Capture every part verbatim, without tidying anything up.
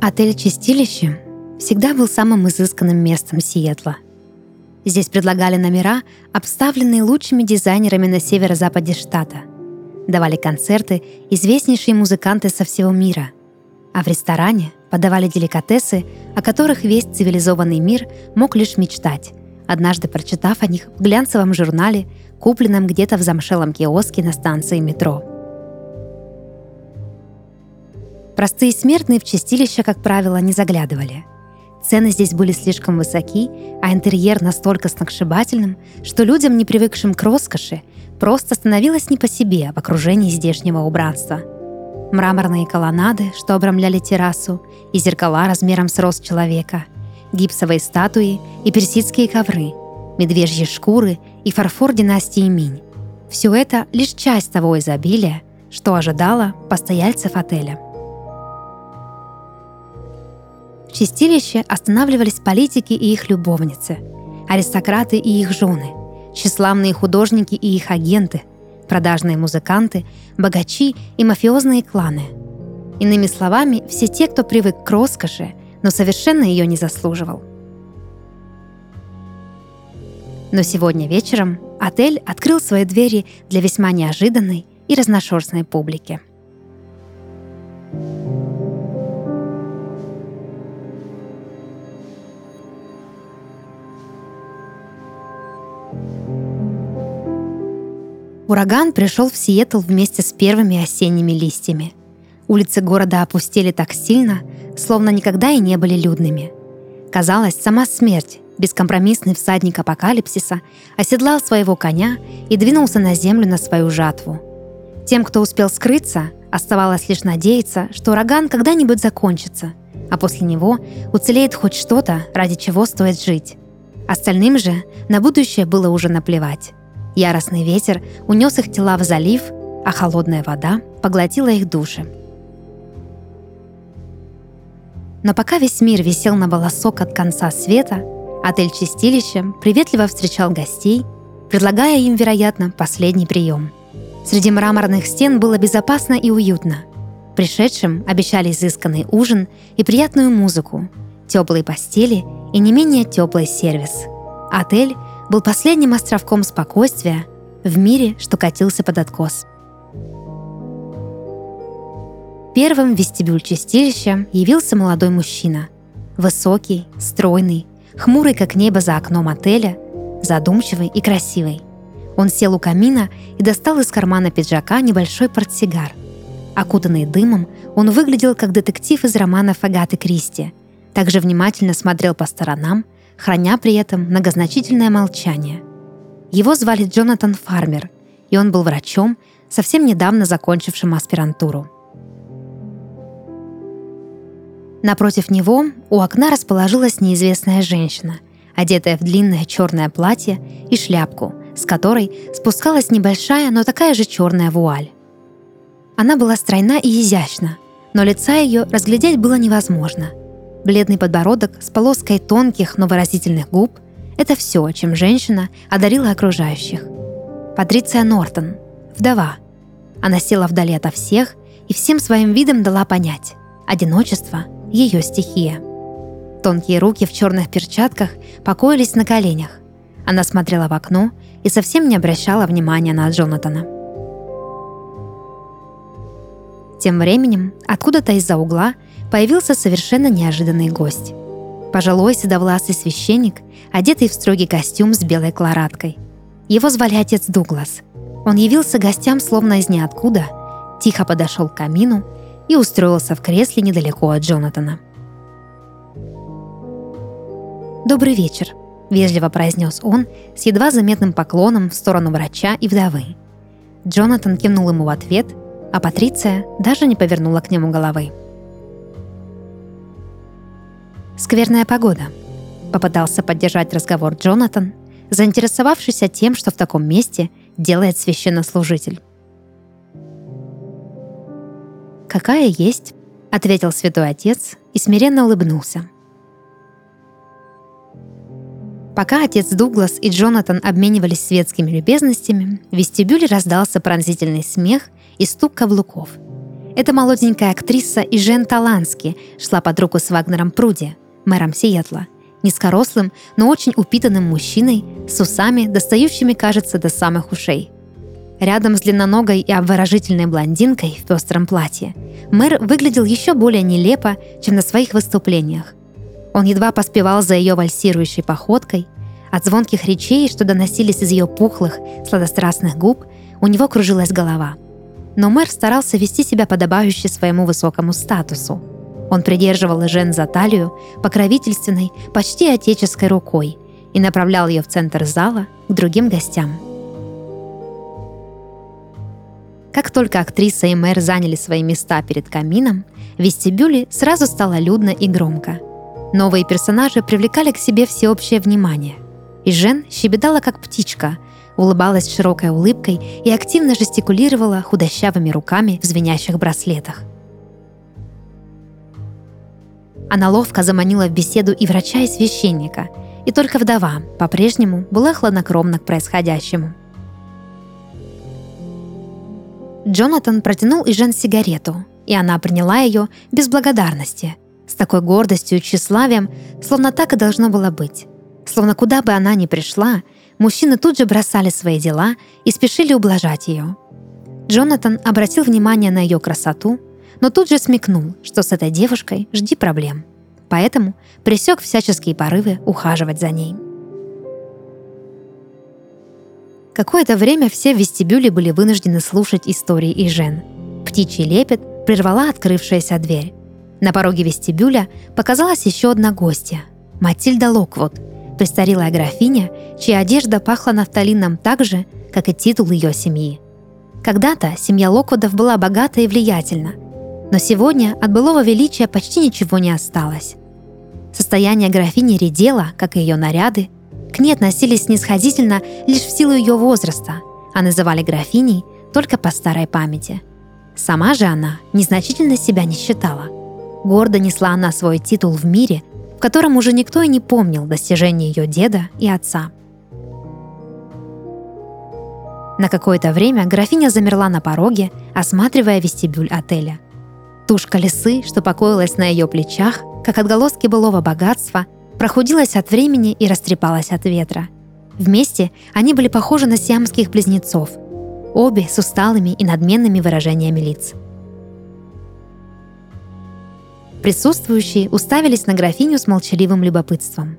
Отель «Чистилище» всегда был самым изысканным местом Сиэтла. Здесь предлагали номера, обставленные лучшими дизайнерами на северо-западе штата. Давали концерты известнейшие музыканты со всего мира. А в ресторане подавали деликатесы, о которых весь цивилизованный мир мог лишь мечтать, однажды прочитав о них в глянцевом журнале, купленном где-то в замшелом киоске на станции метро. Простые смертные в чистилище, как правило, не заглядывали. Цены здесь были слишком высоки, а интерьер настолько сногсшибательным, что людям, не привыкшим к роскоши, просто становилось не по себе в окружении здешнего убранства. Мраморные колоннады, что обрамляли террасу, и зеркала размером с рост человека, гипсовые статуи и персидские ковры, медвежьи шкуры и фарфор династии Минь. Все это лишь часть того изобилия, что ожидало постояльцев отеля. В чистилище останавливались политики и их любовницы, аристократы и их жены, тщеславные художники и их агенты, продажные музыканты, богачи и мафиозные кланы. Иными словами, все те, кто привык к роскоши, но совершенно ее не заслуживал. Но сегодня вечером отель открыл свои двери для весьма неожиданной и разношерстной публики. Ураган пришел в Сиэтл вместе с первыми осенними листьями. Улицы города опустели так сильно, словно никогда и не были людными. Казалось, сама смерть, бескомпромиссный всадник апокалипсиса, оседлал своего коня и двинулся на землю на свою жатву. Тем, кто успел скрыться, оставалось лишь надеяться, что ураган когда-нибудь закончится, а после него уцелеет хоть что-то, ради чего стоит жить. Остальным же на будущее было уже наплевать. Яростный ветер унес их тела в залив, а холодная вода поглотила их души. Но пока весь мир висел на волосок от конца света, отель «Чистилище» приветливо встречал гостей, предлагая им, вероятно, последний прием. Среди мраморных стен было безопасно и уютно. Пришедшим обещали изысканный ужин и приятную музыку, теплые постели и не менее теплый сервис. Отель был последним островком спокойствия в мире, что катился под откос. Первым в вестибюль чистилища явился молодой мужчина. Высокий, стройный, хмурый, как небо за окном отеля, задумчивый и красивый. Он сел у камина и достал из кармана пиджака небольшой портсигар. Окутанный дымом, он выглядел как детектив из романов Агаты Кристи. Также внимательно смотрел по сторонам, храня при этом многозначительное молчание. Его звали Джонатан Фармер, и он был врачом, совсем недавно закончившим аспирантуру. Напротив него у окна расположилась неизвестная женщина, одетая в длинное черное платье и шляпку, с которой спускалась небольшая, но такая же черная вуаль. Она была стройна и изящна, но лица ее разглядеть было невозможно. Бледный подбородок с полоской тонких, но выразительных губ – это все, чем женщина одарила окружающих. Патриция Нортон – вдова. Она села вдали ото всех и всем своим видом дала понять – одиночество – ее стихия. Тонкие руки в черных перчатках покоились на коленях. Она смотрела в окно и совсем не обращала внимания на Джонатана. Тем временем откуда-то из-за угла появился совершенно неожиданный гость. Пожилой седовласый священник, одетый в строгий костюм с белой колорадкой. Его звали отец Дуглас. Он явился гостям словно из ниоткуда, тихо подошел к камину и устроился в кресле недалеко от Джонатана. «Добрый вечер», — вежливо произнес он с едва заметным поклоном в сторону врача и вдовы. Джонатан кивнул ему в ответ, а Патриция даже не повернула к нему головы. «Скверная погода», — попытался поддержать разговор Джонатан, заинтересовавшийся тем, что в таком месте делает священнослужитель. «Какая есть», — ответил святой отец и смиренно улыбнулся. Пока отец Дуглас и Джонатан обменивались светскими любезностями, в вестибюле раздался пронзительный смех и стук каблуков. Эта молоденькая актриса Ижен Талански шла под руку с Вагнером Пруди, мэром Сиэтла, низкорослым, но очень упитанным мужчиной с усами, достающими, кажется, до самых ушей. Рядом с длинноногой и обворожительной блондинкой в пестром платье мэр выглядел еще более нелепо, чем на своих выступлениях. Он едва поспевал за ее вальсирующей походкой. От звонких речей, что доносились из ее пухлых, сладострастных губ, у него кружилась голова. Но мэр старался вести себя подобающе своему высокому статусу. Он придерживал Жен за талию покровительственной, почти отеческой рукой и направлял ее в центр зала к другим гостям. Как только актриса и мэр заняли свои места перед камином, в вестибюле сразу стало людно и громко. Новые персонажи привлекали к себе всеобщее внимание. Ижен щебетала, как птичка, улыбалась широкой улыбкой и активно жестикулировала худощавыми руками в звенящих браслетах. Она ловко заманила в беседу и врача, и священника, и только вдова по-прежнему была хладнокровна к происходящему. Джонатан протянул Ижен сигарету, и она приняла ее без благодарности, с такой гордостью и тщеславием, словно так и должно было быть. Словно куда бы она ни пришла, мужчины тут же бросали свои дела и спешили ублажать ее. Джонатан обратил внимание на ее красоту, но тут же смекнул, что с этой девушкой жди проблем. Поэтому пресек всяческие порывы ухаживать за ней. Какое-то время все в вестибюле были вынуждены слушать истории Ижен. Птичий лепет прервала открывшаяся дверь. На пороге вестибюля показалась еще одна гостья – Матильда Локвуд, престарелая графиня, чья одежда пахла нафталином так же, как и титул ее семьи. Когда-то семья Локвудов была богата и влиятельна, но сегодня от былого величия почти ничего не осталось. Состояние графини редела, как и ее наряды, к ней относились снисходительно лишь в силу ее возраста, а называли графиней только по старой памяти. Сама же она незначительно себя не считала. Гордо несла она свой титул в мире, в котором уже никто и не помнил достижений ее деда и отца. На какое-то время графиня замерла на пороге, осматривая вестибюль отеля. Тушка лисы, что покоилась на ее плечах, как отголоски былого богатства, прохудилась от времени и растрепалась от ветра. Вместе они были похожи на сиамских близнецов, обе с усталыми и надменными выражениями лиц. Присутствующие уставились на графиню с молчаливым любопытством.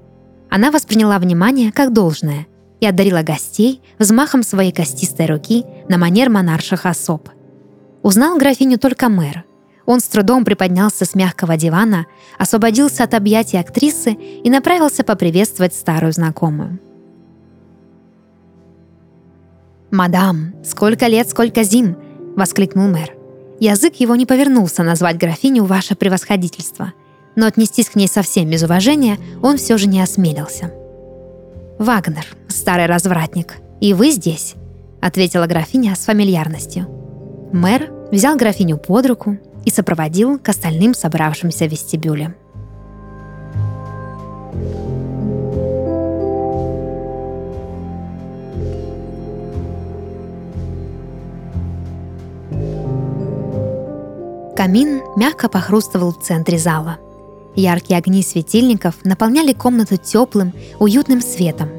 Она восприняла внимание как должное и одарила гостей взмахом своей костистой руки на манер монарших особ. Узнал графиню только мэр. Он с трудом приподнялся с мягкого дивана, освободился от объятий актрисы и направился поприветствовать старую знакомую. «Мадам, сколько лет, сколько зим!» — воскликнул мэр. Язык его не повернулся назвать графиню «Ваше превосходительство», но отнестись к ней совсем без уважения он все же не осмелился. «Вагнер, старый развратник, и вы здесь», — ответила графиня с фамильярностью. Мэр взял графиню под руку и сопроводил к остальным собравшимся в вестибюле. Камин мягко похрустывал в центре зала. Яркие огни светильников наполняли комнату теплым, уютным светом.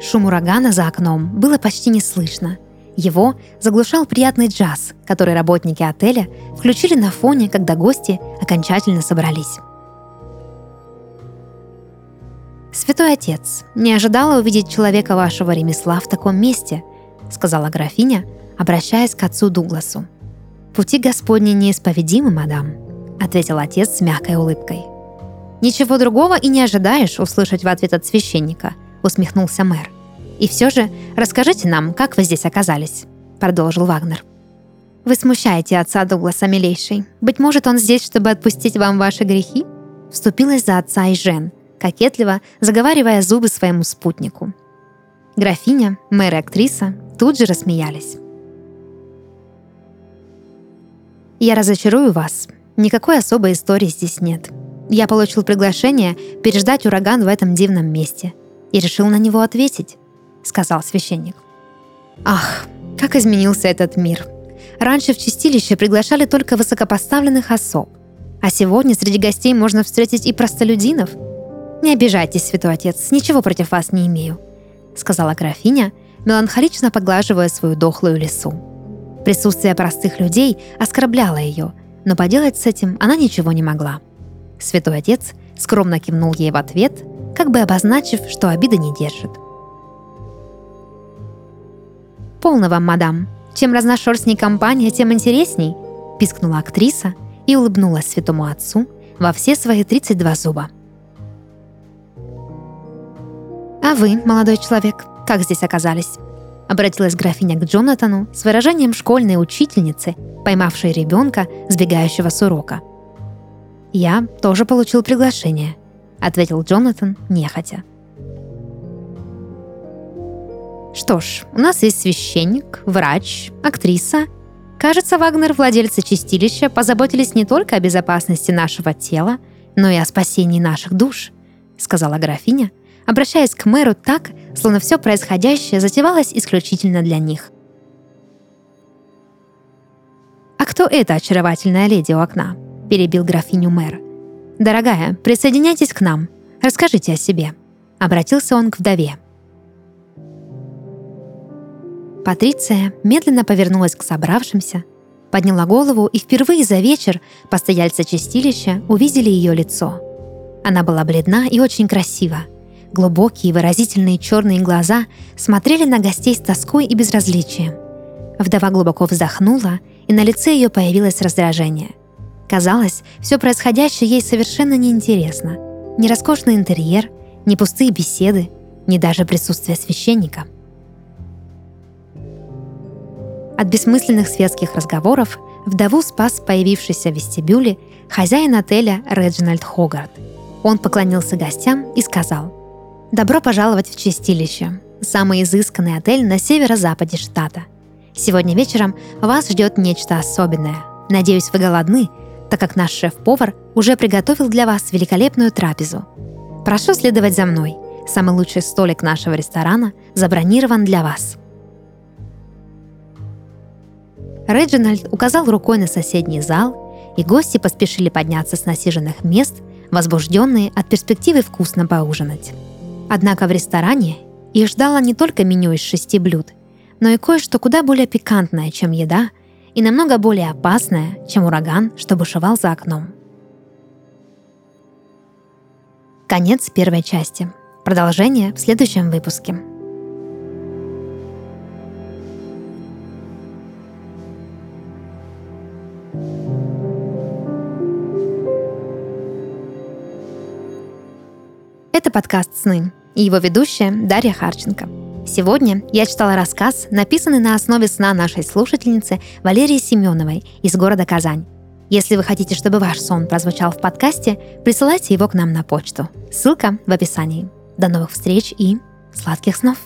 Шум урагана за окном было почти не слышно. Его заглушал приятный джаз, который работники отеля включили на фоне, когда гости окончательно собрались. «Святой отец, не ожидала увидеть человека вашего ремесла в таком месте», — сказала графиня, обращаясь к отцу Дугласу. «Пути Господни неисповедимы, мадам», — ответил отец с мягкой улыбкой. «Ничего другого и не ожидаешь услышать в ответ от священника», — усмехнулся мэр. «И все же расскажите нам, как вы здесь оказались», — продолжил Вагнер. «Вы смущаете отца Дугласа, милейший. Быть может, он здесь, чтобы отпустить вам ваши грехи?» Вступилась за отца Ижен, кокетливо заговаривая зубы своему спутнику. Графиня, мэр и актриса тут же рассмеялись. «Я разочарую вас. Никакой особой истории здесь нет. Я получил приглашение переждать ураган в этом дивном месте и решил на него ответить», — сказал священник. «Ах, как изменился этот мир! Раньше в Чистилище приглашали только высокопоставленных особ, а сегодня среди гостей можно встретить и простолюдинов. «Не обижайтесь, святой отец, ничего против вас не имею», — сказала графиня, меланхолично поглаживая свою дохлую лису. Присутствие простых людей оскорбляло ее, но поделать с этим она ничего не могла. Святой отец скромно кивнул ей в ответ, как бы обозначив, что обиды не держит. «Полно вам, мадам. Чем разношерстней компания, тем интересней», — пискнула актриса и улыбнулась святому отцу во все свои тридцать два зуба. «А вы, молодой человек, как здесь оказались?» — обратилась графиня к Джонатану с выражением школьной учительницы, поймавшей ребенка, сбегающего с урока. «Я тоже получил приглашение», — ответил Джонатан нехотя. «Что ж, у нас есть священник, врач, актриса. Кажется, Вагнер, владельцы Чистилища, позаботились не только о безопасности нашего тела, но и о спасении наших душ», — сказала графиня, обращаясь к мэру так, словно все происходящее затевалось исключительно для них. «А кто эта очаровательная леди у окна?» — перебил графиню мэр. «Дорогая, присоединяйтесь к нам. Расскажите о себе», — обратился он к вдове. Патриция медленно повернулась к собравшимся, подняла голову, и впервые за вечер постояльцы Чистилища увидели ее лицо. Она была бледна и очень красива. Глубокие выразительные черные глаза смотрели на гостей с тоской и безразличием. Вдова глубоко вздохнула, и на лице ее появилось раздражение. Казалось, все происходящее ей совершенно неинтересно. Ни роскошный интерьер, ни пустые беседы, ни даже присутствие священника. От бессмысленных светских разговоров вдову спас появившийся в вестибюле хозяин отеля Реджинальд Хогарт. Он поклонился гостям и сказал: «Добро пожаловать в Чистилище, самый изысканный отель на северо-западе штата. Сегодня вечером вас ждет нечто особенное. Надеюсь, вы голодны, так как наш шеф-повар уже приготовил для вас великолепную трапезу. Прошу следовать за мной. Самый лучший столик нашего ресторана забронирован для вас». Реджинальд указал рукой на соседний зал, и гости поспешили подняться с насиженных мест, возбужденные от перспективы вкусно поужинать. Однако в ресторане их ждало не только меню из шести блюд, но и кое-что куда более пикантное, чем еда, и намного более опасное, чем ураган, что бушевал за окном. Конец первой части. Продолжение в следующем выпуске. Это подкаст «Сны» и его ведущая Дарья Харченко. Сегодня я читала рассказ, написанный на основе сна нашей слушательницы Валерии Семеновой из города Казань. Если вы хотите, чтобы ваш сон прозвучал в подкасте, присылайте его к нам на почту. Ссылка в описании. До новых встреч и сладких снов!